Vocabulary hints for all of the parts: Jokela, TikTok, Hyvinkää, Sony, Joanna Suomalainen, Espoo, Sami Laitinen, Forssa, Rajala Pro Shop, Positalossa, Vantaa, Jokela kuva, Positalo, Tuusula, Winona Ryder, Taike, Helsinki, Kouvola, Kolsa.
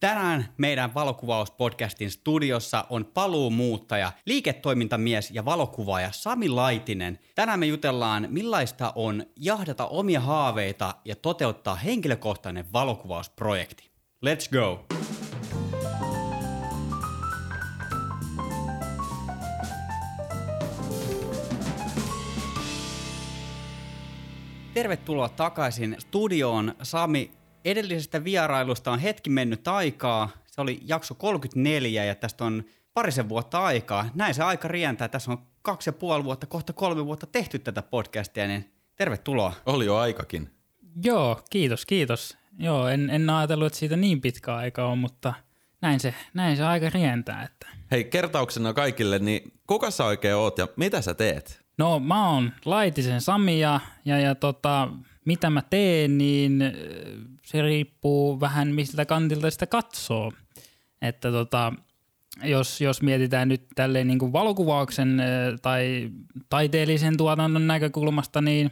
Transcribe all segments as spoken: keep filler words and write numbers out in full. Tänään meidän valokuvauspodcastin studiossa on paluumuuttaja, liiketoimintamies ja valokuvaaja Sami Laitinen. Tänään me jutellaan, millaista on jahdata omia haaveita ja toteuttaa henkilökohtainen valokuvausprojekti. Let's go! Tervetuloa takaisin studioon, Sami. Edellisestä vierailusta on hetki mennyt aikaa. Se oli jakso kolmekymmentäneljä ja tästä on parisen vuotta aikaa. Näin se aika rientää. Tässä on kaksi ja puoli vuotta, kohta kolme vuotta tehty tätä podcastia, niin tervetuloa. Oli jo aikakin. Joo, kiitos, kiitos. Joo, en, en ajatellut, että siitä niin pitkä aika on, mutta näin se, näin se aika rientää. Että. Hei, kertauksena kaikille, niin kuka sä oikein oot ja mitä sä teet? No, mä oon Laitisen Sami ja, ja, ja tota... mitä mä teen, niin se riippuu vähän mistä kantilta sitä katsoo. Että tota, jos, jos mietitään nyt tälleen niin kuin valokuvauksen tai taiteellisen tuotannon näkökulmasta, niin,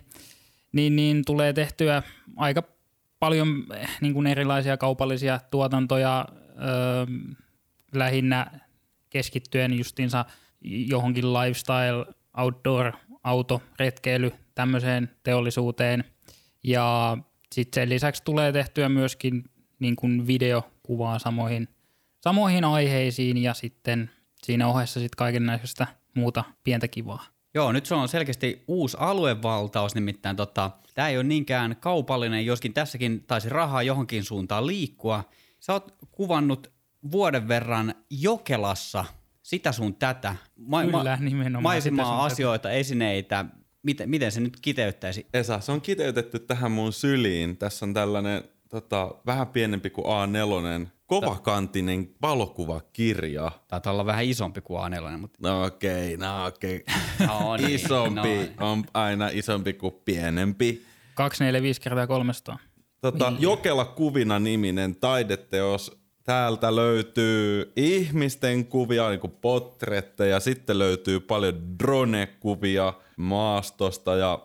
niin, niin tulee tehtyä aika paljon niin kuin erilaisia kaupallisia tuotantoja öö, lähinnä keskittyen justiinsa johonkin lifestyle, outdoor, auto, retkeily, tämmöiseen teollisuuteen. Ja sitten sen lisäksi tulee tehtyä myöskin niin kuin videokuvaa samoihin, samoihin aiheisiin ja sitten siinä ohessa sitten kaikennäköistä muuta pientä kivaa. Joo, nyt se on selkeästi uusi aluevaltaus, nimittäin tota, tämä ei ole niinkään kaupallinen, joskin tässäkin taisi rahaa johonkin suuntaan liikkua. Sä oot kuvannut vuoden verran Jokelassa sitä sun tätä, ma- Kyllä, nimenomaan maisemaa, asioita, esineitä. Miten, miten se nyt kiteyttäisi? Esa, se on kiteytetty tähän mun syliin. Tässä on tällainen tota, vähän pienempi kuin A neljä, kovakantinen valokuvakirja. Taitaa olla vähän isompi kuin A neljä. Mutta... No okei, okay, no okei. Okay. No niin, isompi no niin. On aina isompi kuin pienempi. kaksisataaneljäkymmentäviisi kertaa kolmesataa. Tota, Jokela kuvina niminen taideteos. Täältä löytyy ihmisten kuvia, niin kuin potretteja. Sitten löytyy paljon drone-kuvia maastosta ja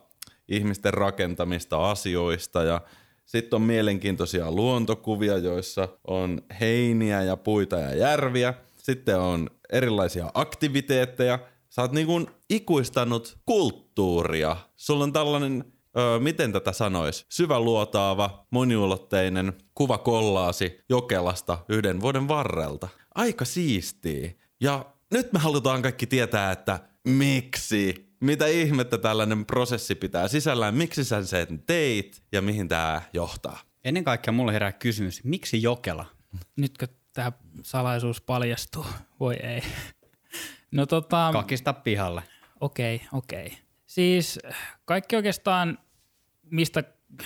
ihmisten rakentamista asioista. Ja sitten on mielenkiintoisia luontokuvia, joissa on heiniä ja puita ja järviä. Sitten on erilaisia aktiviteetteja. Sä oot niin kuin ikuistanut kulttuuria. Sulla on tällainen... Öö, miten tätä sanoisi? Syväluotaava, moniulotteinen kuvakollaasi Jokelasta yhden vuoden varrelta. Aika siistii. Ja nyt me halutaan kaikki tietää, että miksi? Mitä ihmettä tällainen prosessi pitää sisällään? Miksi sä sen teit ja mihin tää johtaa? Ennen kaikkea mulle herää kysymys, miksi Jokela? Nytkö tää salaisuus paljastuu? Voi ei. No tota... Kakista pihalle. Okei, okay, okei. Okay. Siis kaikki oikeastaan, mistä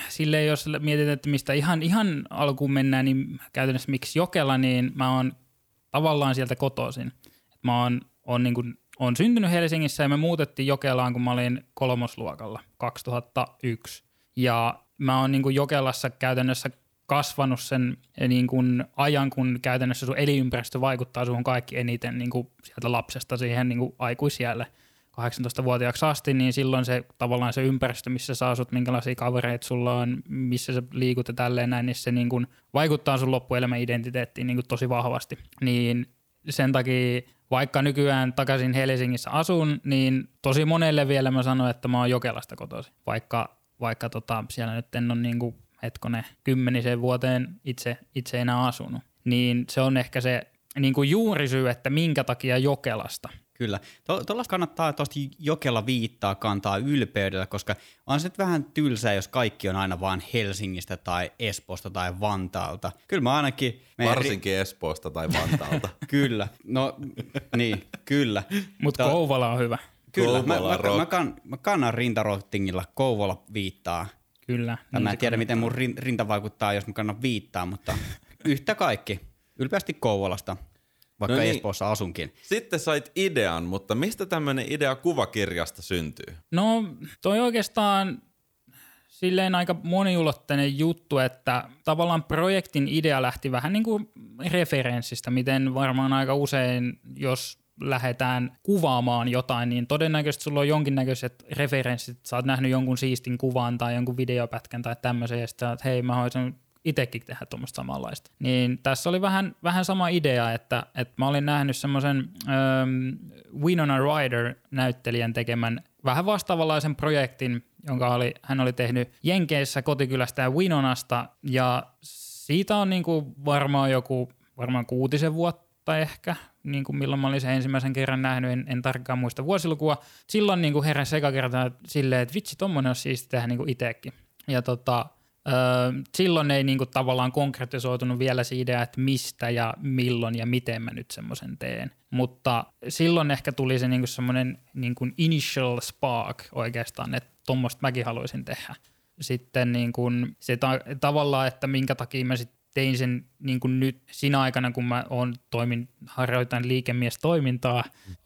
sille jos mietitään, että mistä ihan, ihan alkuun mennään, niin käytännössä miksi Jokela, niin mä oon tavallaan sieltä kotoisin. Mä oon, oon, niin kuin, oon syntynyt Helsingissä ja me muutettiin Jokelaan, kun mä olin kolmosluokalla kaksituhattayksi. Ja mä oon niin kuin Jokelassa käytännössä kasvanut sen niin kuin ajan, kun käytännössä sun elinympäristö vaikuttaa suhun kaikki eniten niin kuin sieltä lapsesta siihen niin kuin aikuisjälle. kahdeksantoistavuotiaaksi asti, niin silloin se tavallaan se ympäristö, missä sä asut, minkälaisia kavereita sulla on, missä sä liikut ja tälleen näin, niin se niin kun vaikuttaa sun loppuelämän identiteettiin niin kun tosi vahvasti. Niin sen takia, vaikka nykyään takaisin Helsingissä asun, niin tosi monelle vielä mä sanon, että mä oon Jokelasta kotoisin. Vaikka, vaikka tota, siellä nyt en ole niin kun hetkone kymmeniseen vuoteen itse, itse enää asunut. Niin se on ehkä se niin kun juurisyy, että minkä takia Jokelasta. Kyllä. Tuollaista kannattaa tuosta Jokela viittaa kantaa ylpeydellä, koska on se vähän tylsää, jos kaikki on aina vaan Helsingistä tai Espoosta tai Vantaalta. Kyllä mä ainakin... Varsinkin ri... Espoosta tai Vantaalta. Kyllä. No niin, kyllä. Mutta Tää... Kouvola on hyvä. Kyllä. Mä, mä, mä, kann, mä kannan rintarottingilla. Kouvola viittaa. Kyllä. Niin mä en tiedä, kannattaa. Miten mun rinta vaikuttaa, jos mä kannan viittaa, mutta yhtä kaikki. Ylpeästi Kouvolasta. Vaikka no niin. Espoossa asunkin. Sitten sait idean, mutta mistä tämmöinen idea kuvakirjasta syntyy? No toi oikeastaan silleen aika moniulotteinen juttu, että tavallaan projektin idea lähti vähän niin kuin referenssistä, miten varmaan aika usein, jos lähdetään kuvaamaan jotain, niin todennäköisesti sulla on jonkinnäköiset referenssit, sä oot nähnyt jonkun siistin kuvan tai jonkun videopätkän tai tämmöisen, ja sitten sä oot, hei mä haluaisin itsekin tehdä tuommoista samanlaista. Niin tässä oli vähän, vähän sama idea, että, että mä olin nähnyt semmoisen ähm, Winona Ryder-näyttelijän tekemän vähän vastaavanlaisen projektin, jonka oli, hän oli tehnyt Jenkeissä kotikylästä ja Winonasta, ja siitä on niin kuin varmaan joku, varmaan kuutisen vuotta ehkä, niin kuin milloin mä olin sen ensimmäisen kerran nähnyt, en, en tarkkaan muista vuosilukua. Silloin niin kuin heräsi eka kertaa silleen, että vitsi, tommonen on siisti tehdä niin kuin itsekin. Ja tota, äh, silloin ei niin kuin tavallaan konkretisoitunut vielä se idea, että mistä ja milloin ja miten mä nyt semmoisen teen. Mutta silloin ehkä tuli se niin kuin semmoinen niin kuin initial spark oikeastaan, että tommoista mäkin haluaisin tehdä. Sitten niin kuin se ta- tavallaan, että minkä takia mä sitten tein sen niin kuin nyt siinä aikana, kun mä oon toimin, harjoitan liikemiestoimintaa,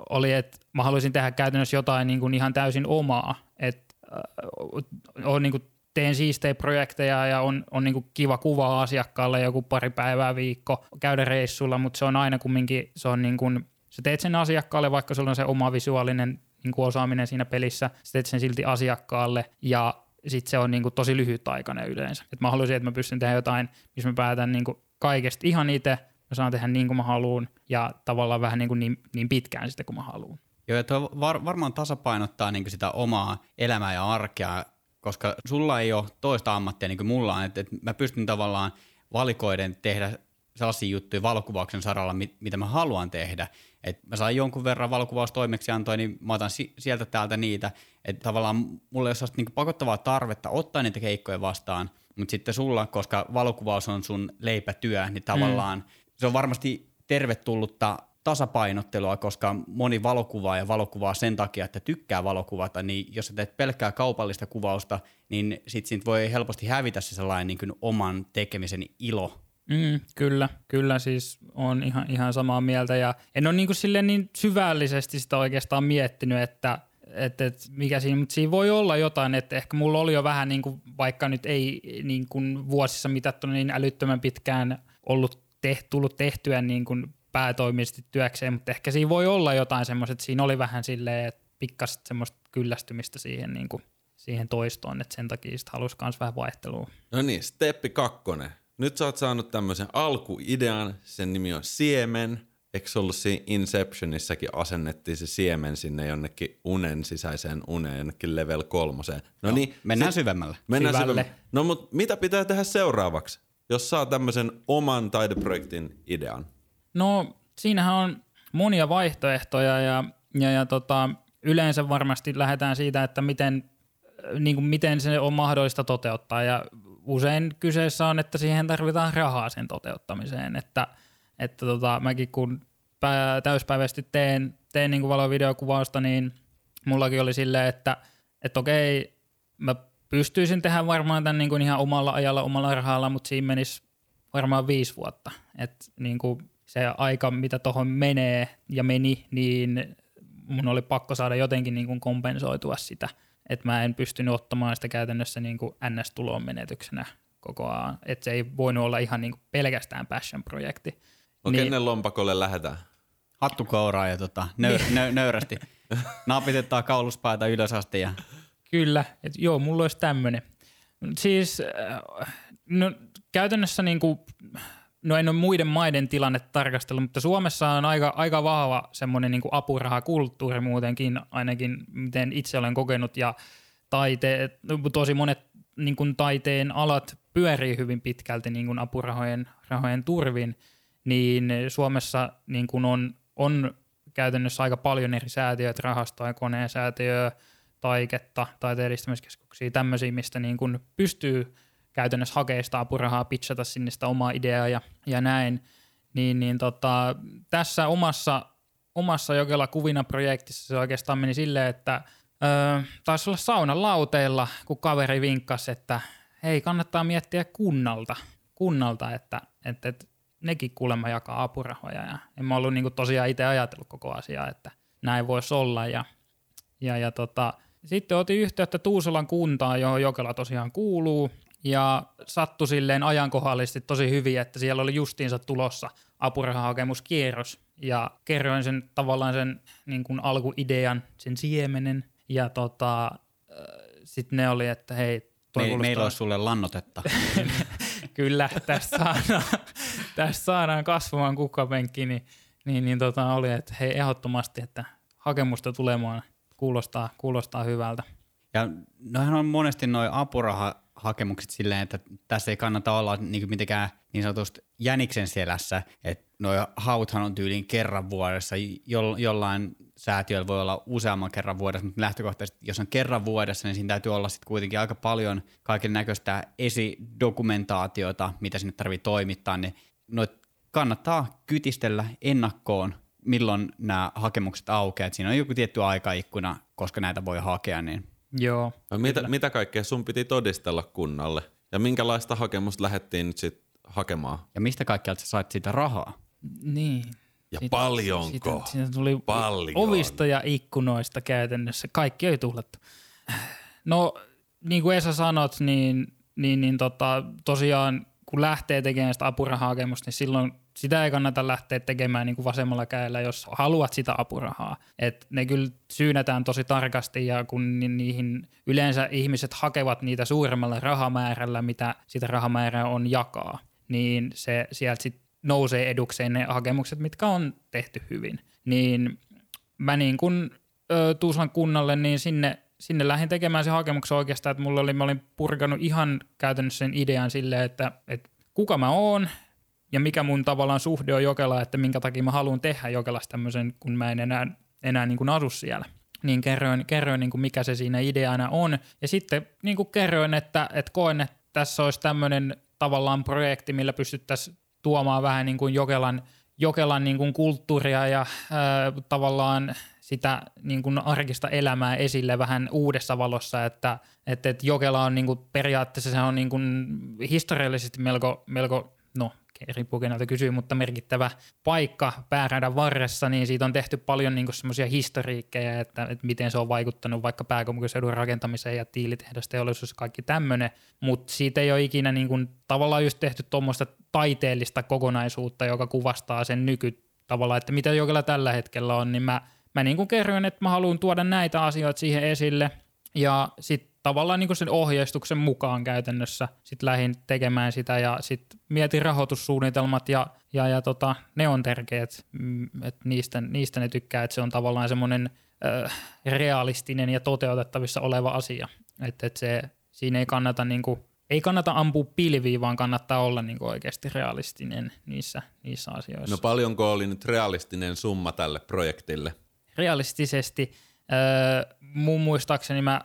oli, että mä haluaisin tehdä käytännössä jotain niin kuin ihan täysin omaa. Että äh, niin kuin teen siistejä projekteja ja on, on niin kuin kiva kuvaa asiakkaalle joku pari päivää viikko, käydä reissulla, mutta se on aina kumminkin, se on niin kuin, sä teet sen asiakkaalle, vaikka sulla on se oma visuaalinen niin kuin osaaminen siinä pelissä, sä teet sen silti asiakkaalle ja sitten se on niinku tosi lyhytaikainen yleensä. Et mä haluaisin, että mä pystyn tehdä jotain, missä mä päätän niinku kaikesta ihan itse, mä saan tehdä niin kuin mä haluun ja tavallaan vähän niinku niin, niin pitkään sitä kuin mä haluun. Joo, ja tuo var, varmaan tasapainottaa niinku sitä omaa elämää ja arkea, koska sulla ei ole toista ammattia niin kuin mulla on, että et mä pystyn tavallaan valikoiden tehdä sellaisia juttuja valokuvauksen saralla, mit, mitä mä haluan tehdä. Et mä saan jonkun verran valokuvaustoimeksiantoa, niin mä otan si- sieltä täältä niitä. Että tavallaan mulla ei ole sellaista niinku pakottavaa tarvetta ottaa niitä keikkoja vastaan, mutta sitten sulla, koska valokuvaus on sun leipätyö, niin tavallaan mm. se on varmasti tervetullutta tasapainottelua, koska moni valokuvaa ja valokuvaa sen takia, että tykkää valokuvata, niin jos sä teet pelkkää kaupallista kuvausta, niin sit siitä voi helposti hävitä se sellainen niin kuin oman tekemisen ilo. Mm, kyllä, kyllä siis on ihan, ihan samaa mieltä ja en ole niin kuin silleen niin syvällisesti sitä oikeastaan miettinyt, että et, et mikä siinä, mutta siinä voi olla jotain, että ehkä mulla oli jo vähän niin kuin, vaikka nyt ei niin kuin vuosissa mitattuna niin älyttömän pitkään ollut teht, tullut tehtyä niin kuin päätoimisesti työkseen, mutta ehkä siinä voi olla jotain semmoiset, siinä oli vähän silleen, että pikkaset semmoista kyllästymistä siihen niin kuin, siihen toistoon, että sen takia sit halusi kans vähän vaihtelua. No niin, steppi kakkonen. Nyt sä oot saanut tämmöisen alkuidean, sen nimi on siemen. Eikö se ollut siinä Inceptionissakin asennettiin se siemen sinne jonnekin unen sisäiseen uneen, jonnekin level kolmoseen? No, no niin, mennään sit, syvemmälle. Mennään syvemmälle. No mut mitä pitää tehdä seuraavaksi, jos saa tämmöisen oman taideprojektin idean? No siinähän on monia vaihtoehtoja ja, ja, ja tota, yleensä varmasti lähdetään siitä, että miten, niin kuin miten se on mahdollista toteuttaa ja usein kyseessä on, että siihen tarvitaan rahaa sen toteuttamiseen, että, että tota, mäkin kun pää, täyspäiväisesti teen, teen niin kuin valovideokuvausta, niin mullakin oli silleen, että, että okei, mä pystyisin tehdä varmaan tämän niin kuin ihan omalla ajalla, omalla rahalla, mutta siinä menisi varmaan viisi vuotta, että niin kuin se aika, mitä tohon menee ja meni, niin mun oli pakko saada jotenkin niin kuin kompensoitua sitä. Että mä en pystynyt ottamaan sitä käytännössä niin kuin N S-tulon menetyksenä koko ajan. Että se ei voinut olla ihan niin kuin pelkästään passion-projekti. No niin, kenen lompakolle lähdetään? Hattukouraa ja tota, nöyr- nö- nöyrästi. Napitetaan kauluspaita ylös asti. Ja... Kyllä, et joo, mulla olisi tämmöinen. Siis no, käytännössä, niin kuin, no en ole muiden maiden tilannetta tarkastellut, mutta Suomessa on aika, aika vahva semmoinen niin kuin apurahakulttuuri muutenkin, ainakin miten itse olen kokenut, ja taite, tosi monet niin kuin taiteen alat pyörii hyvin pitkälti niin kuin apurahojen rahojen turvin, niin Suomessa niin kuin on, on käytännössä aika paljon eri säätiöitä, rahastoja, koneen säätiöä, taiketta, taiteen edistämiskeskuksia, tämmöisiä, mistä niin kuin pystyy käytännössä hakee sitä apurahaa, pitchata sinne sitä omaa ideaa ja, ja näin, niin, niin tota, tässä omassa, omassa Jokela kuvina -projektissa se oikeastaan meni silleen, että öö, taisi olla saunan lauteilla, kun kaveri vinkkasi, että hei, kannattaa miettiä kunnalta, kunnalta että, että, että nekin kuulemma jakaa apurahoja, ja en mä ollut niin kuin tosiaan itse ajatellut koko asiaa, että näin voisi olla, ja, ja, ja tota, sitten otin yhteyttä Tuusulan kuntaan, johon Jokela tosiaan kuuluu, ja sattui silleen ajankohdallisesti tosi hyvin, että siellä oli justiinsa tulossa apurahahakemuskierros. Ja kerroin sen tavallaan sen niin kuin alkuidean, sen siemenen. Ja tota, sitten ne oli, että hei... Toi Me, meillä olisi sulle lannotetta. kyllä tästä saadaan, tästä saadaan kasvamaan kukkapenkki, niin, niin, niin tota oli, että hei, ehdottomasti, että hakemusta tulemaan kuulostaa, kuulostaa hyvältä. Ja noihän on monesti noi apurahahakemukset silleen, että tässä ei kannata olla niin mitenkään niin sanotusti jäniksen selässä, että noi hauthan on tyyliin kerran vuodessa, jo- jollain säätiöllä voi olla useamman kerran vuodessa, mutta lähtökohtaisesti jos on kerran vuodessa, niin siinä täytyy olla sitten kuitenkin aika paljon kaiken näköistä esidokumentaatiota, mitä sinne tarvitsee toimittaa, niin noita kannattaa kytistellä ennakkoon, milloin nämä hakemukset aukeaa, että siinä on joku tietty aikaikkuna, koska näitä voi hakea, niin joo. No mitä, mitä kaikkea sun piti todistella kunnalle? Ja minkälaista hakemusta lähdettiin nyt sit hakemaan? Ja mistä kaikkialta sä sait siitä rahaa? Niin. Ja siitä, paljonko? Siitä, siitä tuli paljon. Ovista ja ikkunoista käytännössä. Kaikki ei tuhlattu. No niin kuin Esa sanot, niin, niin, niin tota, tosiaan kun lähtee tekemään sitä apurahahakemusta, niin silloin sitä ei kannata lähteä tekemään niin kuin vasemmalla kädellä, jos haluat sitä apurahaa. Et ne kyllä syynätään tosi tarkasti ja kun niihin yleensä ihmiset hakevat niitä suuremmalla rahamäärällä, mitä sitä rahamäärää on jakaa, niin se sieltä sit nousee edukseen ne hakemukset, mitkä on tehty hyvin. Niin mä niin kun ö, Tuusulan kunnalle, niin sinne, sinne lähdin tekemään se hakemuksen oikeastaan, että mulla oli, mä olin purkanut ihan käytännössä sen idean silleen, että, että kuka mä oon, ja mikä mun tavallaan suhde on Jokela, että minkä takia mä haluan tehdä Jokelassa tämmöisen, kun mä en enää, enää niin kuin asu siellä. Niin kerroin, kerroin niin kuin mikä se siinä ideana on. Ja sitten niin kuin kerroin, että, että koen, että tässä olisi tämmöinen tavallaan projekti, millä pystyttäisiin tuomaan vähän niin kuin Jokelan, Jokelan niin kuin kulttuuria ja ää, tavallaan sitä niin kuin arkista elämää esille vähän uudessa valossa, että, että, että Jokela on niin kuin periaatteessa se on niin kuin historiallisesti melko, melko no, riippuu keneltä kysyy, mutta merkittävä paikka pääradan varressa, niin siitä on tehty paljon niin semmoisia historiikkejä, että, että miten se on vaikuttanut vaikka pääkaupunkiseudun rakentamiseen ja tiilitehdasteollisuus ja kaikki tämmöinen, mutta siitä ei ole ikinä niin kuin, tavallaan just tehty tuommoista taiteellista kokonaisuutta, joka kuvastaa sen nyky tavallaan, että mitä Jokela tällä hetkellä on, niin mä, mä niin kuin kerron, että mä haluan tuoda näitä asioita siihen esille ja sitten tavallaan niin kuin sen ohjeistuksen mukaan käytännössä sit lähdin tekemään sitä ja sitten mietin rahoitussuunnitelmat ja, ja, ja tota, ne on tärkeät, että niistä, niistä ne tykkää, että se on tavallaan semmoinen äh, realistinen ja toteutettavissa oleva asia, että et se siinä ei kannata, niin kuin, ei kannata ampua pilviä, vaan kannattaa olla niin kuin oikeasti realistinen niissä, niissä asioissa. No paljonko oli nyt realistinen summa tälle projektille? Realistisesti äh, mun muistaakseni mä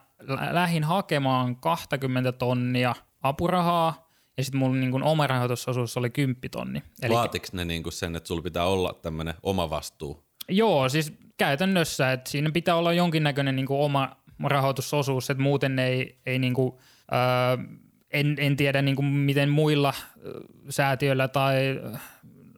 lähdin hakemaan kaksikymmentä tonnia apurahaa ja sitten mulla niin oma rahoitusosuus oli kymmenen tonni. Vaatiks ne niin sen, että sulla pitää olla tämmöinen oma vastuu? Joo, siis käytännössä, että siinä pitää olla jonkinnäköinen niin oma rahoitusosuus, että muuten ei, ei niin kuin, öö, en, en tiedä niin miten muilla säätiöillä tai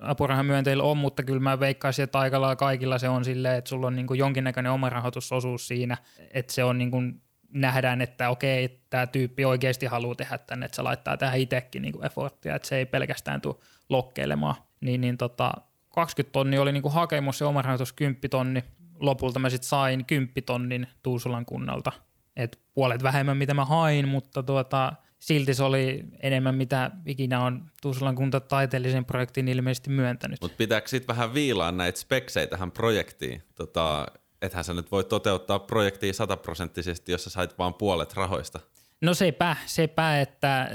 apurahamyönteillä on, mutta kyllä mä veikkaisin, että aikalaa kaikilla se on silleen, että sulla on niin kuin jonkinnäköinen oma rahoitusosuus siinä, että se on niin kuin nähdään, että okei, tämä tyyppi oikeasti haluaa tehdä tänne, että se laittaa tähän itsekin niin kuin efforttia, että se ei pelkästään tule lokkeilemaan. Niin, niin tota, kaksikymmentä tonnia oli niin kuin hakemus ja omarahoitus kymmenen tonni. Lopulta mä sitten sain kymmenen tonnin Tuusulan kunnalta. Et puolet vähemmän, mitä mä hain, mutta tuota, silti se oli enemmän, mitä ikinä on Tuusulan kunta taiteellisen projektin ilmeisesti myöntänyt. Mutta pitääkö sitten vähän viilaa näitä speksejä tähän projektiin? Tota... Ethän sä nyt voi toteuttaa projektia sataprosenttisesti, jos sä sait vaan puolet rahoista. No sepä, sepä että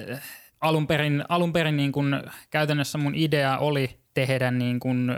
alun perin, alun perin niin kun käytännössä mun idea oli tehdä niin kun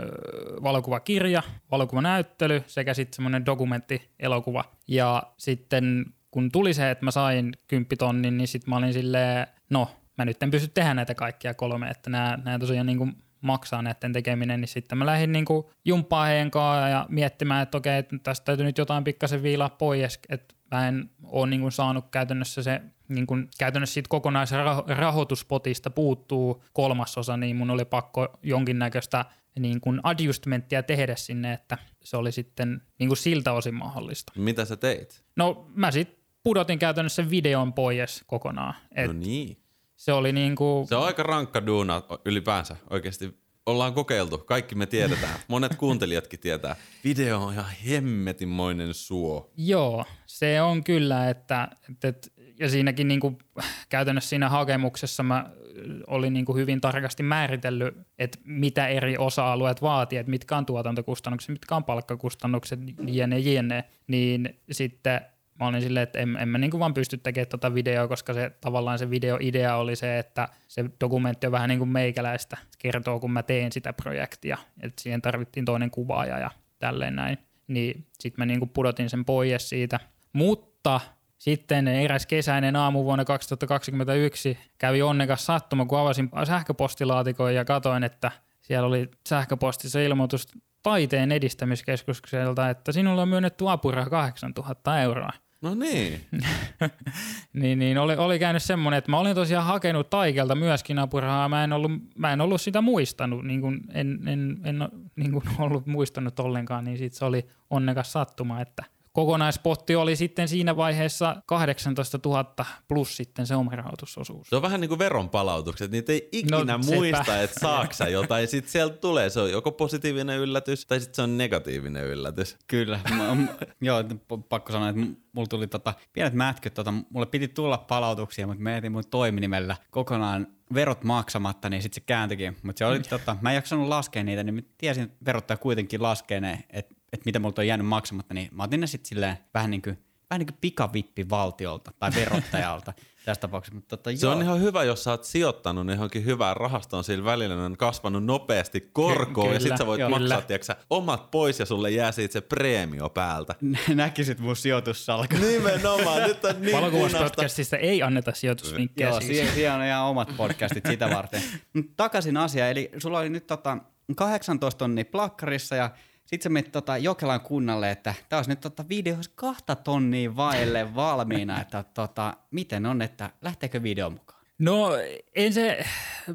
valokuvakirja, valokuvanäyttely sekä sitten semmoinen dokumenttielokuva. Ja sitten kun tuli se, että mä sain kymmenen tonnin, niin sitten mä olin silleen, no mä nyt en pysty tehdä näitä kaikkia kolme, että nämä, nämä tosiaan niin kun maksaa näiden tekeminen, niin sitten mä lähdin niinku jumppaa heidän kanssa ja miettimään, että okei, että tästä täytyy nyt jotain pikkasen viilaa pois, että mä en ole niinku saanut käytännössä se, niinku, käytännössä siitä kokonaisrahoituspotista puuttuu kolmasosa, niin mun oli pakko jonkinnäköistä niinku adjustmenttia tehdä sinne, että se oli sitten niinku siltä osin mahdollista. Mitä sä teit? No mä sit pudotin käytännössä videon pois kokonaan. Et no niin. Se oli niinku... Se on aika rankka duuna ylipäänsä oikeasti. Ollaan kokeiltu, kaikki me tiedetään, monet kuuntelijatkin tietää. Video on ihan hemmetinmoinen suo. Joo, se on kyllä, että, että ja siinäkin niinku, käytännössä siinä hakemuksessa mä olin niinku hyvin tarkasti määritellyt, että mitä eri osa-alueet vaatii, että mitkä on tuotantokustannukset, mitkä on palkkakustannukset, jne, jne, niin sitten mä olin silleen, että en, en mä niinku vaan pysty tekemään tota videoa, koska se, tavallaan se videoidea oli se, että se dokumentti on vähän niin kuin meikäläistä, kertoo kun mä teen sitä projektia, että siihen tarvittiin toinen kuvaaja ja tälleen näin, niin sitten mä niinku pudotin sen pois siitä, mutta sitten eräs kesäinen aamu vuonna kaksituhattakaksikymmentäyksi kävi onnekas sattuma, kun avasin sähköpostilaatikon ja katsoin, että siellä oli sähköpostissa ilmoitus Taiteen edistämiskeskukselta, että sinulla on myönnetty apuraha kahdeksantuhatta euroa. No niin. niin, niin oli, oli käynyt semmoinen, että mä olin tosiaan hakenut Taikelta myöskin apurahaa. Mä en ollut, mä en ollut sitä muistanut, niin kuin en, en, en niin kuin ollut muistanut ollenkaan, niin sit se oli onnekas sattuma, että kokonaispotti oli sitten siinä vaiheessa kahdeksantoistatuhatta plus sitten se omarahoitusosuus. Se on vähän niin kuin veronpalautukset, niitä ei ikinä no, muista, että saaksa jotain. Sitten sieltä tulee, se on joko positiivinen yllätys tai sitten se on negatiivinen yllätys. Kyllä, mä, joo, pakko sanoa, että mulla tuli tota, pienet mätkyt, tota, mulle piti tulla palautuksia, mutta mä jätin mun toiminimellä kokonaan verot maksamatta, niin sitten se kääntikin. Mutta se oli, tota, mä en jaksanut laskea niitä, niin mä tiesin, että verottaja kuitenkin laskee ne, että että mitä multa on jäänyt maksamatta, niin mä otin ne sitten silleen vähän niin kuin, vähän niin kuin pikavippi valtiolta tai verottajalta tässä tapauksessa. Mutta tota, se joo. on ihan hyvä, jos sä oot sijoittanut johonkin hyvään rahastoon sillä välillä, ne on kasvanut nopeasti korkoon Ky- ja sit sä voit joo, maksaa tiiäksä, omat pois ja sulle jää siitä se preemio päältä. Näkisit mun sijoitussalkun. Nimenomaan, nyt on niin Valokuvauspodcastista ei anneta sijoitusvinkkejä. Joo, siis. Siellä on ihan omat podcastit sitä varten. Takaisin asiaan, eli sulla oli nyt tota kahdeksantoista tonnia plakkarissa ja sitten sä menit tota Jokelan kunnalle, että tää olisi nyt tota videossa kahta tonnia vaille valmiina, että tota, miten on, että lähteekö video mukaan? No en se,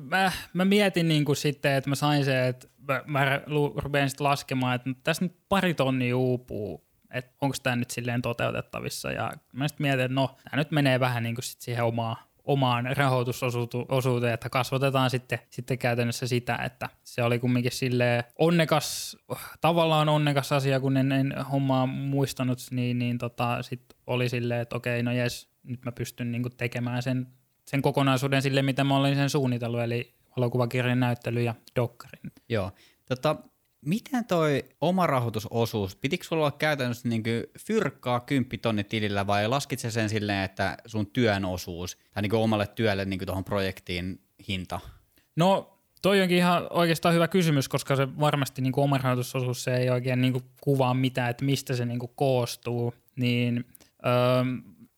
mä, mä mietin niinku sitten, että mä sain se, että mä, mä rupean sitten laskemaan, että tässä nyt pari tonnia uupuu, että onko tää nyt silleen toteutettavissa ja mä sitten mietin, että no tää nyt menee vähän niinku sit siihen omaan. omaan rahoitusosuuteen, että kasvatetaan sitten, sitten käytännössä sitä, että se oli kumminkin silleen onnekas, tavallaan onnekas asia, kun en, en hommaa muistanut, niin, niin tota, sitten oli silleen, että okei, no jes, nyt mä pystyn niinku tekemään sen, sen kokonaisuuden silleen, mitä mä olin sen suunnitellut, eli valokuvakirjan näyttely ja dokkarin. Joo, tota, miten toi omarahoitusosuus, pitikö sulla olla käytännössä niin kuin fyrkkaa kymppitonnin tilillä vai laskit sä sen silleen, että sun työn osuus tai niin kuin omalle työlle niin kuin tuohon projektiin hinta? No toi onkin ihan oikeastaan hyvä kysymys, koska se varmasti niin kuin omarahoitusosuus se ei oikein niin kuin kuvaa mitään, että mistä se niin kuin koostuu, niin öö,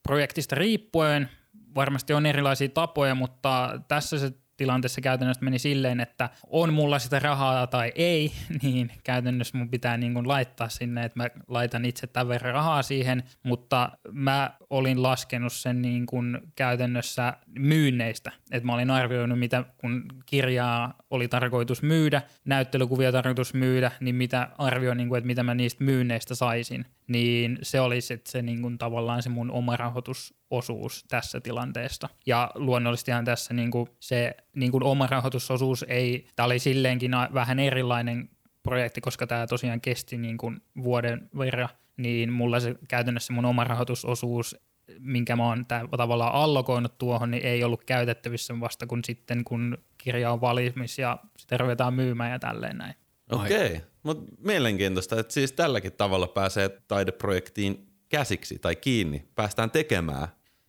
projektista riippuen varmasti on erilaisia tapoja, mutta tässä se tilanteessa käytännössä meni silleen, että on mulla sitä rahaa tai ei, niin käytännössä mun pitää niin kuin laittaa sinne, että mä laitan itse tämän verran rahaa siihen, mutta mä olin laskenut sen niin kuin käytännössä myynneistä, että mä olin arvioinut, mitä kun kirjaa oli tarkoitus myydä, näyttelykuvia tarkoitus myydä, niin mitä arvioin, niin kuin, että mitä mä niistä myynneistä saisin, niin se oli sitten se niin kuin tavallaan se mun oma rahoitus osuus tässä tilanteesta. Ja luonnollisestihan tässä niinku se niinku oma rahoitusosuus ei, tämä oli silleenkin vähän erilainen projekti, koska tämä tosiaan kesti niinku vuoden verran, niin mulla se käytännössä mun oma rahoitusosuus, minkä mä oon tää, tavallaan allokoinut tuohon, niin ei ollut käytettävissä vasta kun sitten kun kirja on valmis ja sitä ruvetaan myymään ja tälleen näin. Okei, okay. Mutta mielenkiintoista, että siis tälläkin tavalla pääsee taideprojektiin käsiksi tai kiinni, päästään tekemään.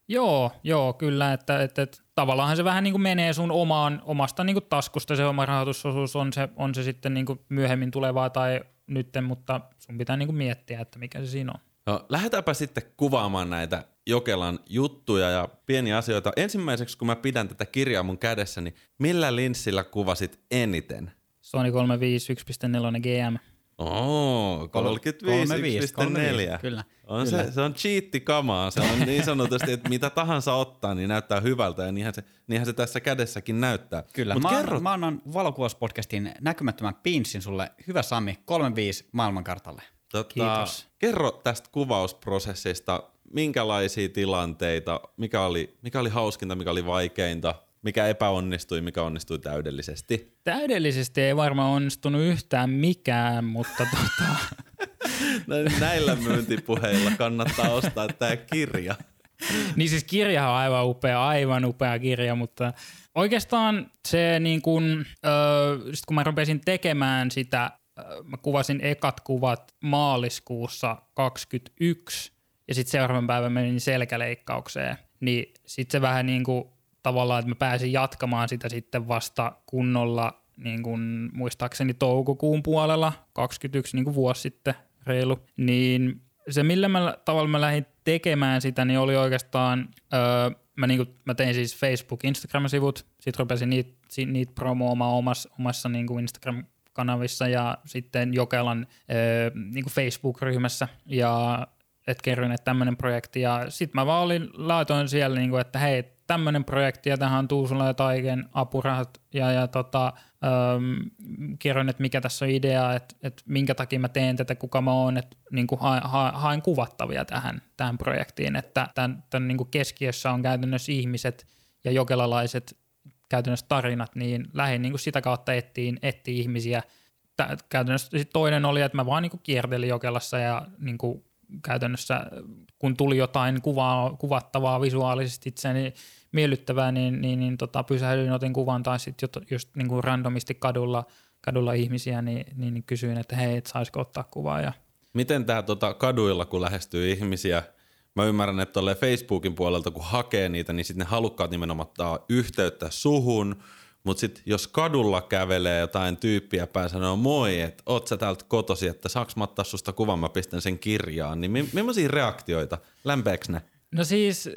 Joo, joo, kyllä, että, että, että tavallaan se vähän niin kuin menee sun omaan, omasta niin kuin taskusta, se oma rahoitusosuus on se, on se sitten niin kuin myöhemmin tulevaa tai nytten, mutta sun pitää niin kuin miettiä, että mikä se siinä on. No, lähdetäänpä sitten kuvaamaan näitä Jokelan juttuja ja pieniä asioita. Ensimmäiseksi, kun mä pidän tätä kirjaa mun kädessä, niin millä linssillä kuvasit eniten? Sony kolmekymmentäviisi yksi pilkku neljä G M. Oo, kolmekymmentäviisi yksi pilkku neljä. Kyllä. On kyllä. Se, se on cheattikamaa, se on niin sanotusti, että mitä tahansa ottaa, niin näyttää hyvältä ja niinhän se, niinhän se tässä kädessäkin näyttää. Kyllä, Mut mä, kerrot... mä annan valokuvauspodcastin näkymättömän pinsin sulle, hyvä Sami, kolmekymmentäviisi maailmankartalle. Tota, kiitos. Kerro tästä kuvausprosessista, minkälaisia tilanteita, mikä oli, mikä oli hauskinta, mikä oli vaikeinta. Mikä epäonnistui, mikä onnistui täydellisesti? Täydellisesti ei varmaan onnistunut yhtään mikään, mutta tota... Näillä myyntipuheilla kannattaa ostaa tämä kirja. Niin siis kirja on aivan upea, aivan upea kirja, mutta oikeastaan se niin kuin, äh, sit kun mä rupesin tekemään sitä, äh, mä kuvasin ekat kuvat maaliskuussa kaksikymmentäyksi ja sitten seuraavan päivän menin selkäleikkaukseen, niin sitten se vähän niin kuin tavallaan, että mä pääsin jatkamaan sitä sitten vasta kunnolla niin kuin muistaakseni toukokuun puolella, kaksikymmentäyksi niin kuin vuosi sitten reilu, niin se millä mä, tavalla mä lähdin tekemään sitä, niin oli oikeastaan, öö, mä, niinku, mä tein siis Facebook, Instagram-sivut, sit rupesin niitä niit promoomaan omassa, omassa niinku Instagram-kanavissa ja sitten Jokelan öö, niinku Facebook-ryhmässä ja et kerroin, että tämmönen projekti ja sit mä vaan olin, laitoin siellä niinku, että hei, tämmönen projekti ja tähän on Tuusula ja Taiken apurahat ja, ja tota, öö, kerroin, että mikä tässä on idea, että, että minkä takia mä teen tätä, kuka mä oon, että niin kuin haen, haen kuvattavia tähän, tähän projektiin, että tämän, tämän niin kuin keskiössä on käytännössä ihmiset ja jokelalaiset käytännössä tarinat, niin lähdin niin kuin sitä kautta etsiin, etsiin ihmisiä. Tää, käytännössä sit toinen oli, että mä vaan niin kuin kiertelin Jokelassa ja niin kuin käytännössä kun tuli jotain kuvaa, kuvattavaa visuaalisesti itseäni miellyttävää, niin, niin, niin tota, pysähdyin, otin kuvan tai sitten just niin kuin randomisti kadulla, kadulla ihmisiä, niin, niin kysyin, että hei, et saisiko ottaa kuvaa. Ja miten tämä tota, kaduilla, kun lähestyy ihmisiä, mä ymmärrän, että tolleen Facebookin puolelta, kun hakee niitä, niin sitten ne halukkaat nimenomaan ottaa yhteyttä suhun, mutta sitten jos kadulla kävelee jotain tyyppiä päin sanoo moi, että oot sä täältä kotosi, että saaks mä ottaa susta kuvan, mä pistän sen kirjaan, niin mi- millaisia reaktioita? Lämpeeks ne? No siis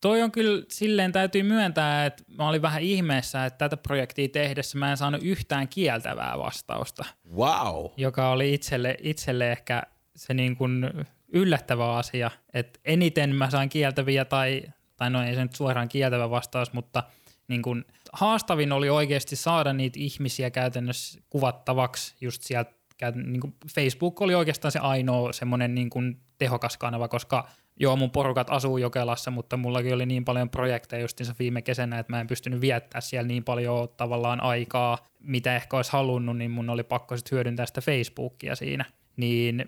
toi on kyllä silleen täytyy myöntää, että mä olin vähän ihmeessä, että tätä projektia tehdessä mä en saanut yhtään kieltävää vastausta. Wow. Joka oli itselle, itselle ehkä se niin kuin yllättävä asia, että eniten mä saan kieltäviä tai, tai no ei se nyt suoraan kieltävä vastaus, mutta niin kun haastavin oli oikeasti saada niitä ihmisiä käytännössä kuvattavaksi just sieltä, niin kun Facebook oli oikeastaan se ainoa semmoinen niin kun tehokas kanava, koska joo mun porukat asuu Jokelassa, mutta mullakin oli niin paljon projekteja justiinsa viime kesänä, että mä en pystynyt viettää siellä niin paljon tavallaan aikaa, mitä ehkä olisi halunnut, niin mun oli pakko sit hyödyntää sitä Facebookia siinä, niin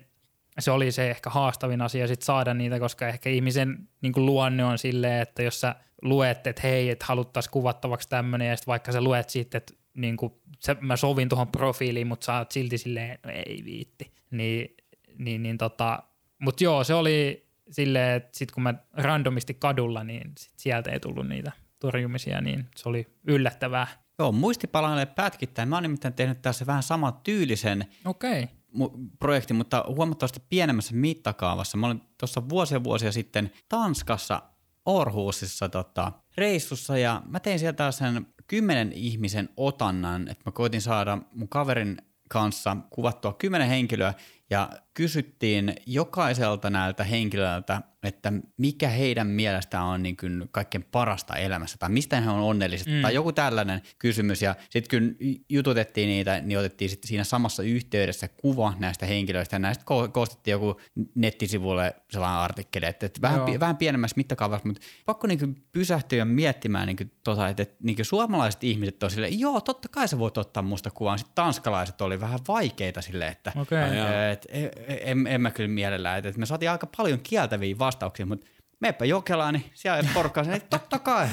se oli se ehkä haastavin asia sit saada niitä, koska ehkä ihmisen niin kun luonne on silleen, että jos sä luet, että hei, että haluttaisiin kuvattavaksi tämmöinen, ja sitten vaikka sä luet sitten, että niin kun, sä, mä sovin tuohon profiiliin, mutta sä oot silti silleen, no ei viitti. Niin, niin, niin tota, mutta joo, se oli silleen, että sitten kun mä randomisti kadulla, niin sit sieltä ei tullut niitä torjumisia, niin se oli yllättävää. Joo, muistipalainen pätkittäin. Mä oon nimittäin tehnyt tässä vähän saman tyylisen okay. mu- projektin, mutta huomattavasti pienemmässä mittakaavassa. Mä olin tuossa vuosia vuosia sitten Tanskassa Orhusissa tota, reissussa ja mä tein sieltä sen kymmenen ihmisen otannan, että mä koitin saada mun kaverin kanssa kuvattua kymmenen henkilöä ja kysyttiin jokaiselta näiltä henkilöiltä, että mikä heidän mielestään on niin kuin kaikkein parasta elämässä tai mistä he on onnelliset mm. tai joku tällainen kysymys ja sitten kun jututettiin niitä, niin otettiin sitten siinä samassa yhteydessä kuva näistä henkilöistä ja näistä ko- koostettiin joku nettisivuille sellainen artikkeli, että, että vähän, pi- vähän pienemmässä mittakaavassa, mutta pakko niin kuin pysähtyä ja miettimään niin kuin tota, että niin kuin suomalaiset ihmiset on silleen, joo totta kai sä voit ottaa musta kuvaa, sitten tanskalaiset oli vähän vaikeita silleen, että okay, ää, et, en, en, en mä kyllä mielellään, että me saatiin aika paljon kieltäviä vasta- mutta meepä Jokelaan, niin siellä ei porkkaa sen, että totta kai.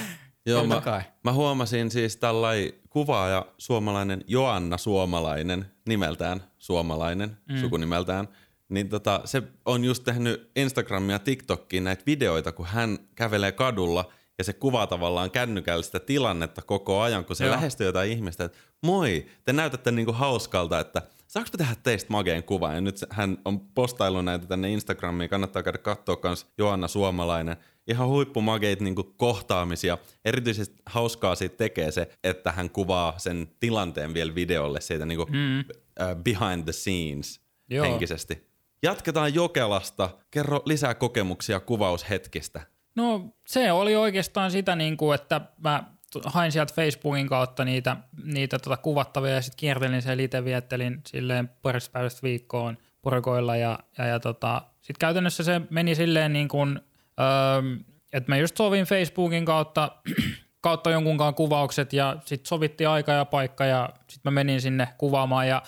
Joo, mä, kai. mä huomasin siis tällainen kuvaaja suomalainen, Joanna Suomalainen, nimeltään Suomalainen, mm. sukunimeltään, niin tota, se on just tehnyt Instagramia ja TikTokiin näitä videoita, kun hän kävelee kadulla ja se kuvaa tavallaan kännykällä sitä tilannetta koko ajan, kun se Joo. lähestyy jotain ihmistä, että moi, te näytätte niinku hauskalta, että saanko tehdä teistä mageen kuvaa? Ja nyt hän on postaillut näitä tänne Instagramiin. Kannattaa käydä katsoa kans Joanna Suomalainen. Ihan huippumageit niinku kohtaamisia. Erityisesti hauskaa siitä tekee se, että hän kuvaa sen tilanteen vielä videolle siitä niinku mm. behind the scenes Joo. henkisesti. Jatketaan Jokelasta. Kerro lisää kokemuksia kuvaushetkistä. No se oli oikeastaan sitä, niinku, että mä hain sieltä Facebookin kautta niitä, niitä tota kuvattavia ja sitten kiertelin sen itse, viettelin silleen parissa päivästä viikkoon porukoilla ja, ja, ja tota, sitten käytännössä se meni silleen niin kuin, öö, että mä just sovin Facebookin kautta kautta jonkunkaan kuvaukset ja sitten sovittiin aika ja paikka ja sitten mä menin sinne kuvaamaan ja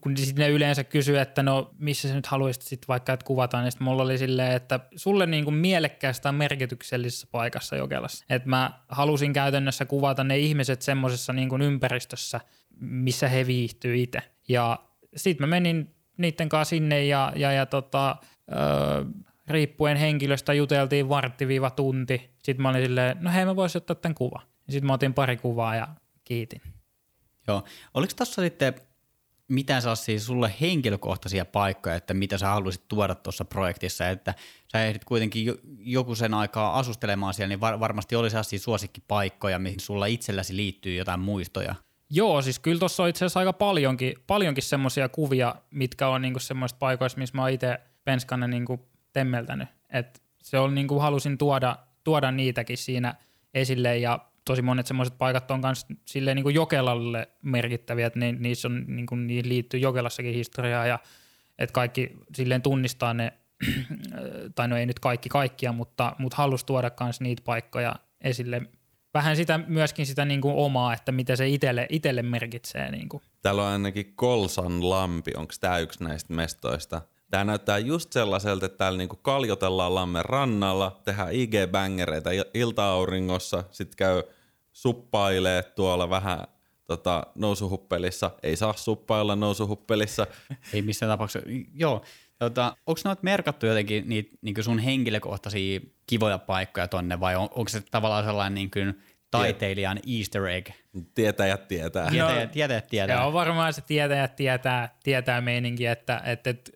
kun sitten ne yleensä kysyi, että no missä sä nyt haluaisit sitten vaikka, että kuvataan, niin sitten mulla oli silleen, että sulle niin kuin mielekkäästä merkityksellisessä paikassa Jokelassa. Että mä halusin käytännössä kuvata ne ihmiset semmoisessa niin kuin ympäristössä, missä he viihtyy itse. Ja sitten mä menin niiden kanssa sinne ja, ja, ja tota, öö, riippuen henkilöstä juteltiin vartti-tunti. Sitten mä olin silleen, no hei mä voisin ottaa tämän kuvan. Sitten mä otin pari kuvaa ja kiitin. Joo. Oliko tuossa sitten mitään sellaisia sulle henkilökohtaisia paikkoja, että mitä sä haluaisit tuoda tuossa projektissa? Että sä ehdit kuitenkin joku sen aikaa asustelemaan siellä, niin var- varmasti oli sellaisia suosikkipaikkoja, mihin sulla itselläsi liittyy jotain muistoja. Joo, siis kyllä tuossa on itse asiassa aika paljonkin, paljonkin semmoisia kuvia, mitkä on niinku semmoisista paikoista, missä mä oon itse penskana niinku temmeltänyt. Et se on niinku halusin tuoda, tuoda niitäkin siinä esille ja tosi monet semmoiset paikat on myös silleen niinku Jokelalle merkittäviä, että ni, niissä on niinku, niihin liittyy Jokelassakin historiaa ja että kaikki silleen tunnistaa ne, tai no ei nyt kaikki kaikkia, mutta mut halusi tuoda myös niitä paikkoja esille. Vähän sitä, myöskin sitä niin kuin omaa, että mitä se itelle, itelle merkitsee. Niin kuin. Täällä on ainakin Kolsan lampi, onko tämä yksi näistä mestoista? Tämä näyttää just sellaiselta, että täällä niin kuin kaljotellaan lammen rannalla, tehdään I G-bängereitä ilta-auringossa, sitten käy suppailee tuolla vähän tota, nousuhuppelissa. Ei saa suppailla nousuhuppelissa. Ei missään tapauksessa. Joo. Tota, onko noita merkattu jotenkin niitä niin sun henkilökohtaisia kivoja paikkoja tonne vai on, onko se tavallaan sellainen niin kuin taiteilijan easter egg? Tietäjät tietää. Tietäjät tietää. tietää. On varmaan se tietäjät tietää, tietää meininki, että et, et,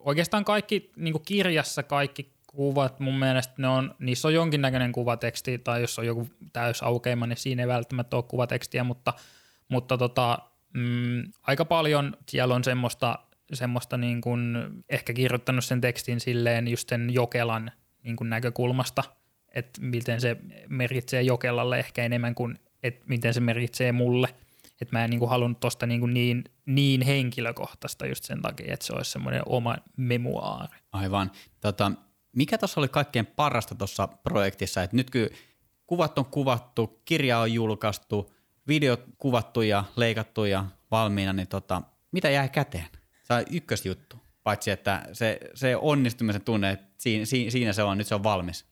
oikeastaan kaikki niin kuin kirjassa kaikki kuvat mun mielestä ne on, niissä on jonkinnäköinen kuvateksti tai jos on joku täysaukeima, niin siinä ei välttämättä ole kuvatekstiä, mutta, mutta tota, mm, aika paljon siellä on semmoista semmoista niin kuin ehkä kirjoittanut sen tekstin silleen just sen Jokelan niin kuin näkökulmasta, että miten se merkitsee Jokelalle ehkä enemmän kuin, että miten se merkitsee mulle. Että mä en niin kuin halunnut tosta niin kuin niin, niin henkilökohtaista just sen takia, että se olisi semmoinen oma memuaari. Aivan. Tota, mikä tuossa oli kaikkein parasta tuossa projektissa, että nyt kun kuvat on kuvattu, kirja on julkaistu, videot kuvattu ja leikattu ja valmiina, niin tota, mitä jäi käteen? Se on ykkösjuttu, paitsi että se, se onnistumisen tunne, että siinä, siinä se on, nyt se on valmis.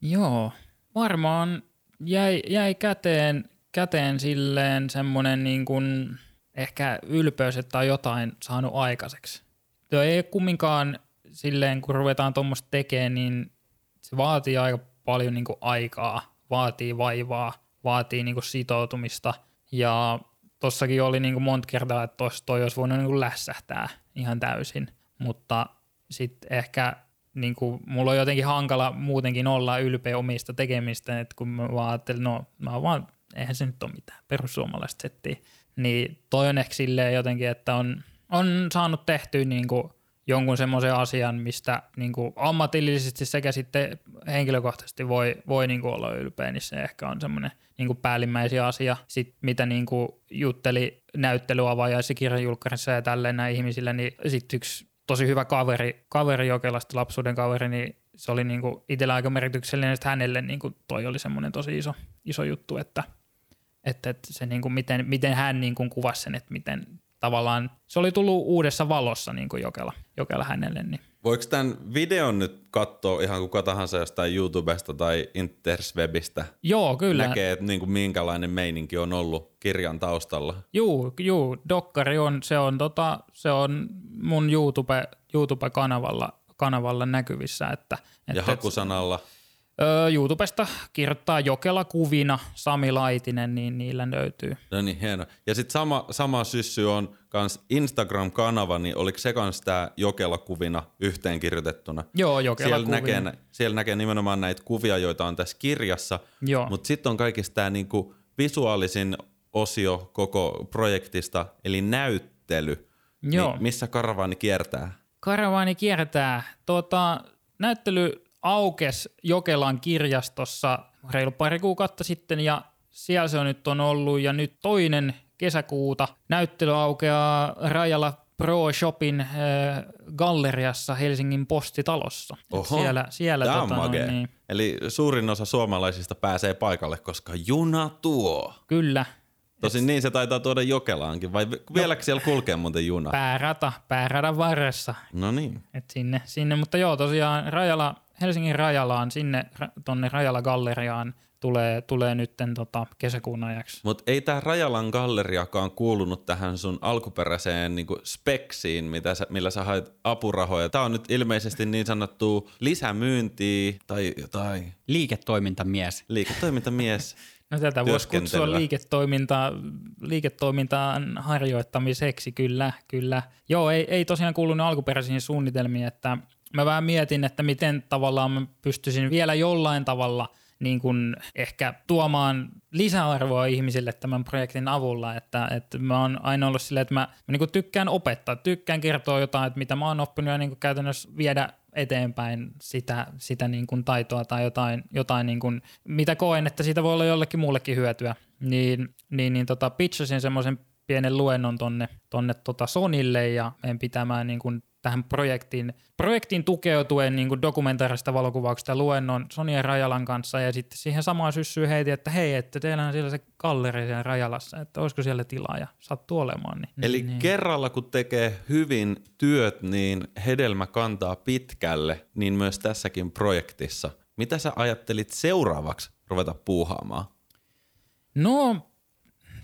Joo, varmaan jäi, jäi käteen, käteen silleen semmoinen niin kuin ehkä ylpeys, että on jotain saanut aikaiseksi. Tuo ei kumminkaan silleen, kun ruvetaan tuommoista tekemään, niin se vaatii aika paljon niin kuin aikaa, vaatii vaivaa, vaatii niin kuin sitoutumista ja tossakin oli niin kuin monta kertaa, että tos toi olisi voinut niin kuin lässähtää ihan täysin, mutta sitten ehkä niin kuin, mulla on jotenkin hankala muutenkin olla ylpeä omista tekemistä, että kun mä vaan ajattelin, no mä vaan, eihän se nyt ole mitään perussuomalaista settiä, niin toi on ehkä silleen jotenkin, että on, on saanut tehtyä niin kuin jonkun semmoisen asian, mistä niin kuin ammatillisesti sekä sitten henkilökohtaisesti voi, voi niin kuin olla ylpeä, niin se ehkä on semmoinen niin kuin päällimmäisiä asia. Sitten mitä niin kuin jutteli näyttelyavajaisessa kirjanjulkkarissa ja tälleen näin ihmisillä, niin sitten yksi tosi hyvä kaveri, kaveri Jokelasta, lapsuuden kaveri, niin se oli niin kuin itsellä aika merkityksellinen, että hänelle niin kuin toi oli semmoinen tosi iso, iso juttu, että, että se niin kuin miten, miten hän niin kuin kuvasi sen, että miten tavallaan se oli tullut uudessa valossa niin kuin Jokela, Jokela hänelle. Niin. Voiko tämän videon nyt katsoa ihan kuka tahansa jostain YouTubesta tai Interswebistä? Joo, kyllä. Näkee, että niin kuin minkälainen meininki on ollut kirjan taustalla. Juu, juu dokkari on, se on, tota, se on mun YouTube, YouTube-kanavalla kanavalla näkyvissä. Että, että, ja hakusanalla? Öö, YouTubesta kirjoittaa Jokela kuvina, Sami Laitinen, niin niillä löytyy. No niin, hieno. Ja sitten sama, sama syssy on kans Instagram-kanava, niin oliko se kans tää Jokela kuvina yhteenkirjoitettuna? Joo, Jokela siellä kuvina. Näkee, siellä näkee nimenomaan näitä kuvia, joita on tässä kirjassa, mutta sitten on kaikista tää niinku visuaalisin osio koko projektista, eli näyttely. Joo. Niin missä karavaani kiertää? Karavaani kiertää. Tuota, näyttely aukes Jokelan kirjastossa reilu pari kuukautta sitten ja siellä se on nyt on ollut ja nyt toinen kesäkuuta näyttely aukeaa Rajala Pro Shopin äh, galleriassa Helsingin Postitalossa. Oho, siellä, siellä, tämä on tota, magee. No, niin. Eli suurin osa suomalaisista pääsee paikalle, koska juna tuo. Kyllä. Tosin niin se taitaa tuoda Jokelaankin, vai vieläkö siellä kulkee muuten juna? Päärata, pääradan varressa. No niin. Et sinne, sinne, mutta joo tosiaan Rajala, Helsingin Rajalaan, sinne tonne Rajala-galleriaan tulee, tulee nytten tota kesäkuun ajaksi. Mut ei tää Rajalan galleriakaan kuulunut tähän sun alkuperäiseen niinku speksiin, mitä sä, millä sä hait apurahoja. Tää on nyt ilmeisesti niin sanottu lisämyyntiä tai jotain. Liiketoimintamies. Liiketoimintamies. No tätä voisi kutsua liiketoiminta, liiketoimintaan harjoittamiseksi, kyllä, kyllä. Joo, ei, ei tosiaan kuulunut alkuperäisiin suunnitelmiin, että mä vähän mietin, että miten tavallaan mä pystyisin vielä jollain tavalla niin kuin ehkä tuomaan lisäarvoa ihmisille tämän projektin avulla, että, että mä oon aina ollut silleen, että mä, mä niin kuin tykkään opettaa, tykkään kertoa jotain, että mitä mä oon oppinut ja niin kuin käytännössä viedä eteenpäin sitä, sitä niin kuin taitoa tai jotain, jotain niin kuin, mitä koen, että siitä voi olla jollekin muullekin hyötyä, niin, niin, niin tota, pitchasin semmoisen pienen luennon tonne, tonne tota Sonylle ja en pitämään niin kuin tähän projektiin, projektiin tukeutuen niin kuin dokumentaarista valokuvauksesta luennon Sony ja Rajalan kanssa ja sitten siihen samaan syssyyn heitin, että hei, että teillähän siellä se galleri siellä Rajalassa, että olisiko siellä tilaa ja sattuu olemaan. Niin, eli niin, kerralla kun tekee hyvin työt, niin hedelmä kantaa pitkälle, niin myös tässäkin projektissa. Mitä sä ajattelit seuraavaksi ruveta puuhaamaan? No,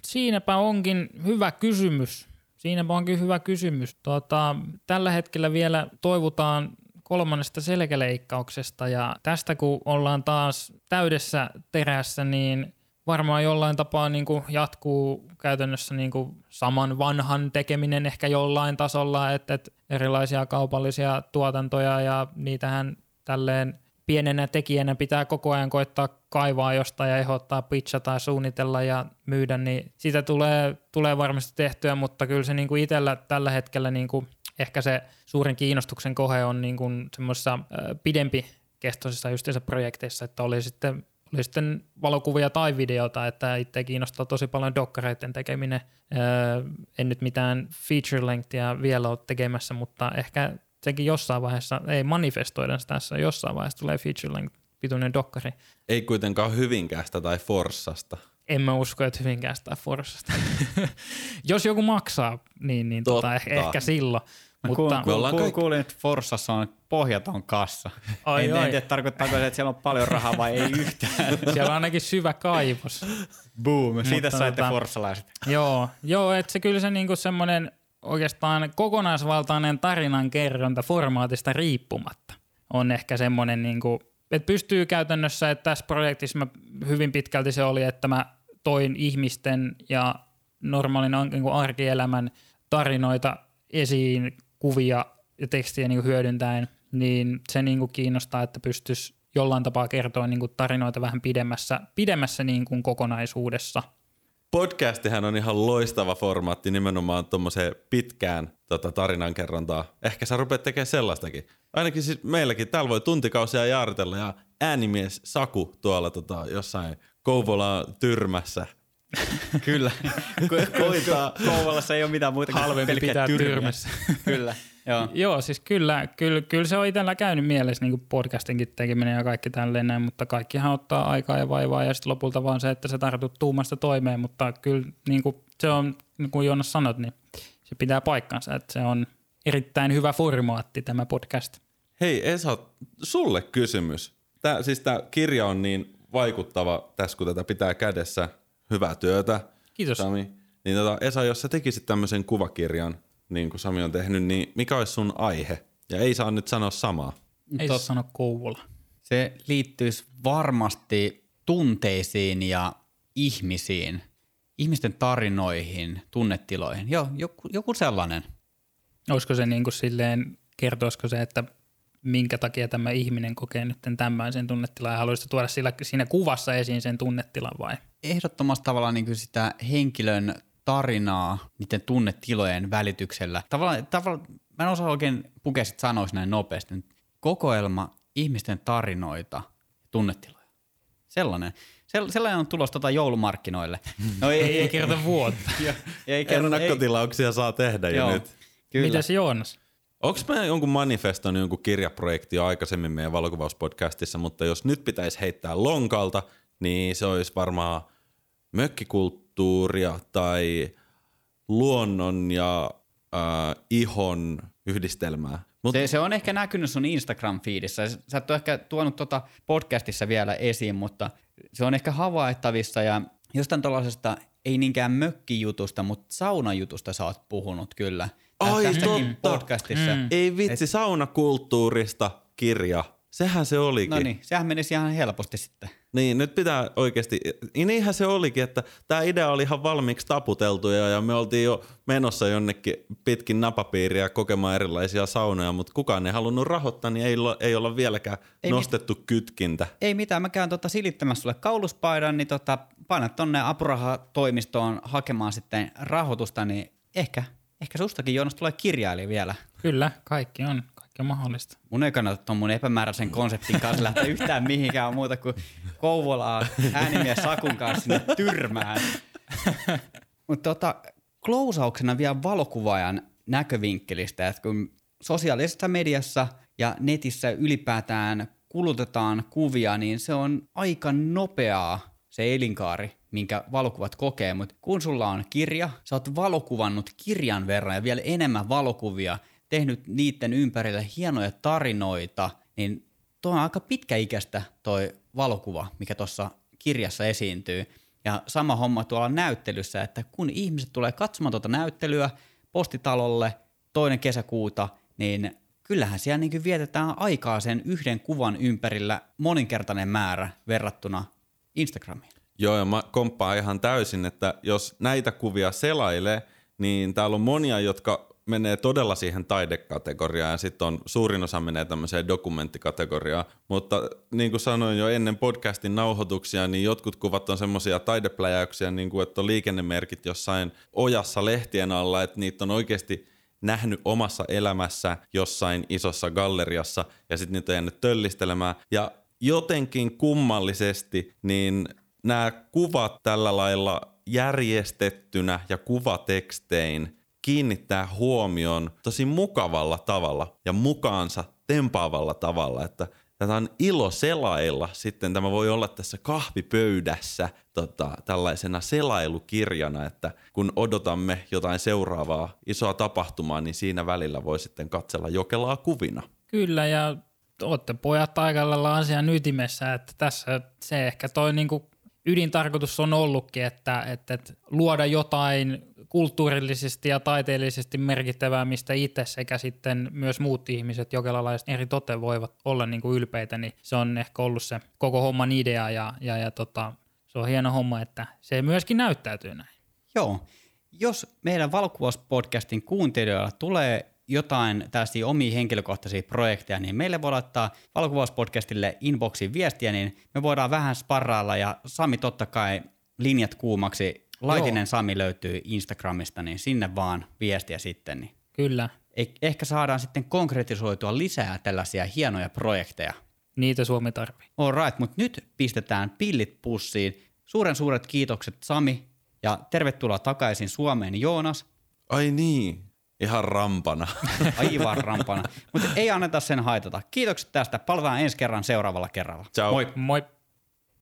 siinäpä onkin hyvä kysymys. Siinäpä onkin hyvä kysymys. Tuota, tällä hetkellä vielä toivutaan kolmannesta selkäleikkauksesta ja tästä kun ollaan taas täydessä terässä, niin varmaan jollain tapaa niin kuin jatkuu käytännössä niin kuin saman vanhan tekeminen ehkä jollain tasolla, että et erilaisia kaupallisia tuotantoja ja niitähän tälleen pienenä tekijänä pitää koko ajan koittaa kaivaa jostain ja ehdottaa, pitchata tai suunnitella ja myydä, niin sitä tulee, tulee varmasti tehtyä, mutta kyllä se niin kuin itsellä tällä hetkellä niin kuin ehkä se suurin kiinnostuksen kohe on niin kuin semmoisessa pidempikestoisissa justiinsa projekteissa, että oli sitten, oli sitten valokuvia tai videota, että itse kiinnostaa tosi paljon dokkareiden tekeminen. En nyt mitään feature lengthia vielä ole tekemässä, mutta ehkä sekin jossain vaiheessa, ei manifestoida tässä, jossain vaiheessa tulee feature-length-pituinen dokkari. Ei kuitenkaan Hyvinkäästä tai Forssasta. En mä usko, että Hyvinkäästä tai Forssasta. Jos joku maksaa, niin, niin tota, ehkä, ehkä silloin. Mutta kuulin, kuulin, kaikki... kuulin, että Forssassa on pohjaton kassa. Ai, en, ai. en tiedä, tarkoittaako se, että siellä on paljon rahaa vai ei yhtään. Siellä on ainakin syvä kaivos. Boom, mutta siitä saitte tota, forssalaiset. Joo, joo että se kyllä se niinku semmoinen... Oikeastaan kokonaisvaltainen tarinankerronta formaatista riippumatta on ehkä semmoinen, niin kuin, että pystyy käytännössä, että tässä projektissa mä hyvin pitkälti se oli, että mä toin ihmisten ja normaalin niin kuin arkielämän tarinoita esiin kuvia ja tekstiä niin kuin hyödyntäen, niin se niin kuin kiinnostaa, että pystyisi jollain tapaa kertoa niin kuin tarinoita vähän pidemmässä, pidemmässä niin kuin kokonaisuudessa. Podcastihan on ihan loistava formaatti nimenomaan tuommoiseen pitkään tota, tarinankerrontaan. Ehkä sä rupeat tekemään sellaistakin. Ainakin siis meilläkin. Täällä voi tuntikausia jaaritella ja äänimies Saku tuolla tota, jossain Kouvola tyrmässä. Kyllä. Koitaa. Kouvolassa ei ole mitään muuta kuin pelkkää tyrmässä. Kyllä. Joo. Joo, siis kyllä, kyllä, kyllä se on itsellä käynyt mielessä niin podcastinkin tekeminen ja kaikki tälleen näin, mutta kaikkihan ottaa aikaa ja vaivaa ja sitten lopulta vaan se, että se tartut tuumasta toimeen, mutta kyllä niin kuin se on, niin kuin Joonas sanot, niin se pitää paikkansa, että se on erittäin hyvä formaatti tämä podcast. Hei Esa, sulle kysymys. Tää, siis tämä kirja on niin vaikuttava tässä, kun tätä pitää kädessä. Hyvää työtä. Kiitos. Sami. Niin, tota, Esa, jos sä tekisit tämmöisen kuvakirjan, niin kuin Sami on tehnyt, niin mikä olisi sun aihe? Ja ei saa nyt sanoa samaa. Ei Tot... sano Kouvola. Se liittyisi varmasti tunteisiin ja ihmisiin, ihmisten tarinoihin, tunnetiloihin. Joo, joku, joku sellainen. Olisiko se niin kuin silleen, kertoisiko se, että minkä takia tämä ihminen kokee nyt tämmöisen tunnetilan ja haluaisitko tuoda sillä, siinä kuvassa esiin sen tunnetilan vai? Ehdottomasti tavallaan niin kuin sitä henkilön tarinaa niiden tunnetilojen välityksellä. Tavallaan, tavallaan mä en osaa oikein pukea sit sanoisi näin nopeasti. Kokoelma ihmisten tarinoita ja tunnetiloja. Sellainen. Sel, sellainen on tulos tota joulumarkkinoille. No ei, ei, ei kerta vuotta. Ei, ei, ei, ei, Ennakkotilauksia ei, saa tehdä jo nyt. Kyllä. Mitäs Joonas? Onko mä jonkun manifestoinut jonkun kirjaprojekti aikaisemmin meidän valokuvauspodcastissa, mutta jos nyt pitäisi heittää lonkalta, niin se olisi varmaan mökkikulttuuria tai luonnon ja äh, ihon yhdistelmää. Mut se, se on ehkä näkynyt sun Instagram-feedissä. Sä et ole ehkä tuonut tota podcastissa vielä esiin, mutta se on ehkä havaittavissa ja jostain tuollaisesta ei niinkään mökkijutusta, mutta saunajutusta sä oot puhunut kyllä. Ai tässäkin totta. Podcastissa. Mm. Ei vitsi, Et... saunakulttuurista kirja. Sehän se olikin. No niin, sehän menisi ihan helposti sitten. Niin, nyt pitää oikeasti, niinhän se olikin, että tämä idea oli ihan valmiiksi taputeltuja ja me oltiin jo menossa jonnekin pitkin napapiiriä kokemaan erilaisia saunoja, mutta kukaan ei halunnut rahoittaa, niin ei, lo, ei olla vieläkään ei nostettu mit- kytkintä. Ei mitään, mä käyn tota silittämässä sulle kauluspaidan, niin tota, paina tonne apurahatoimistoon hakemaan sitten rahoitusta, niin ehkä, ehkä sustakin Joonas tulee kirjailija vielä. Kyllä, kaikki on. Ja mahdollista. Mun ei kannata tuon mun epämääräisen konseptin kanssa lähteä yhtään mihinkään muuta kuin Kouvolaa äänimies Sakun kanssa sinne tyrmään. Mutta tota, klousauksena vielä valokuvaajan näkövinkkelistä, että kun sosiaalisessa mediassa ja netissä ylipäätään kulutetaan kuvia, niin se on aika nopeaa se elinkaari, minkä valokuvat kokee, mutta kun sulla on kirja, sä oot valokuvannut kirjan verran ja vielä enemmän valokuvia, tehnyt niiden ympärille hienoja tarinoita, niin tuo on aika pitkäikäistä toi valokuva, mikä tuossa kirjassa esiintyy. Ja sama homma tuolla näyttelyssä, että kun ihmiset tulee katsomaan tuota näyttelyä Postitalolle toinen kesäkuuta, niin kyllähän siellä niin vietetään aikaa sen yhden kuvan ympärillä moninkertainen määrä verrattuna Instagramiin. Joo, ja mä komppaan ihan täysin, että jos näitä kuvia selailee, niin täällä on monia, jotka menee todella siihen taidekategoriaan ja sitten on suurin osa menee tämmöiseen dokumenttikategoriaan, mutta niin kuin sanoin jo ennen podcastin nauhoituksia, niin jotkut kuvat on semmoisia taidepläjäyksiä, niin kuin että on liikennemerkit jossain ojassa lehtien alla, että niitä on oikeasti nähnyt omassa elämässä jossain isossa galleriassa ja sitten niitä on jäänyt töllistelemään ja jotenkin kummallisesti niin nämä kuvat tällä lailla järjestettynä ja kuvatekstein kiinnittää huomioon tosi mukavalla tavalla ja mukaansa tempaavalla tavalla, että tätä on ilo selailla. Sitten tämä voi olla tässä kahvipöydässä tota, tällaisena selailukirjana, että kun odotamme jotain seuraavaa isoa tapahtumaa, niin siinä välillä voi sitten katsella Jokelaa kuvina. Kyllä, ja olette pojat aika lailla asian ytimessä, että tässä se ehkä toi niinku ydintarkoitus on ollutkin, että, että, että luoda jotain kulttuurillisesti ja taiteellisesti merkittävää, mistä itse sekä sitten myös muut ihmiset, jokelalaiset eri tote voivat olla niin kuin ylpeitä, niin se on ehkä ollut se koko homman idea ja, ja, ja tota, se on hieno homma, että se myöskin näyttäytyy näin. Joo, jos meidän valokuvauspodcastin kuuntelijoilla tulee jotain tällaisia omia henkilökohtaisia projekteja, niin meille voi laittaa valokuvauspodcastille inboxiin viestiä, niin me voidaan vähän sparrailla ja Sami totta kai linjat kuumaksi. Laitinen Joo. Sami löytyy Instagramista, niin sinne vaan viestiä sitten. Niin kyllä. Ehkä saadaan sitten konkretisoitua lisää tällaisia hienoja projekteja. Niitä Suomi tarvitsee. All right, mutta nyt pistetään pillit pussiin. Suuren suuret kiitokset Sami ja tervetuloa takaisin Suomeen Joonas. Ai niin, ihan rampana. Aivan rampana, mutta ei anneta sen haitata. Kiitokset tästä, palataan ensi kerran seuraavalla kerralla. Ciao. Moi. Moi.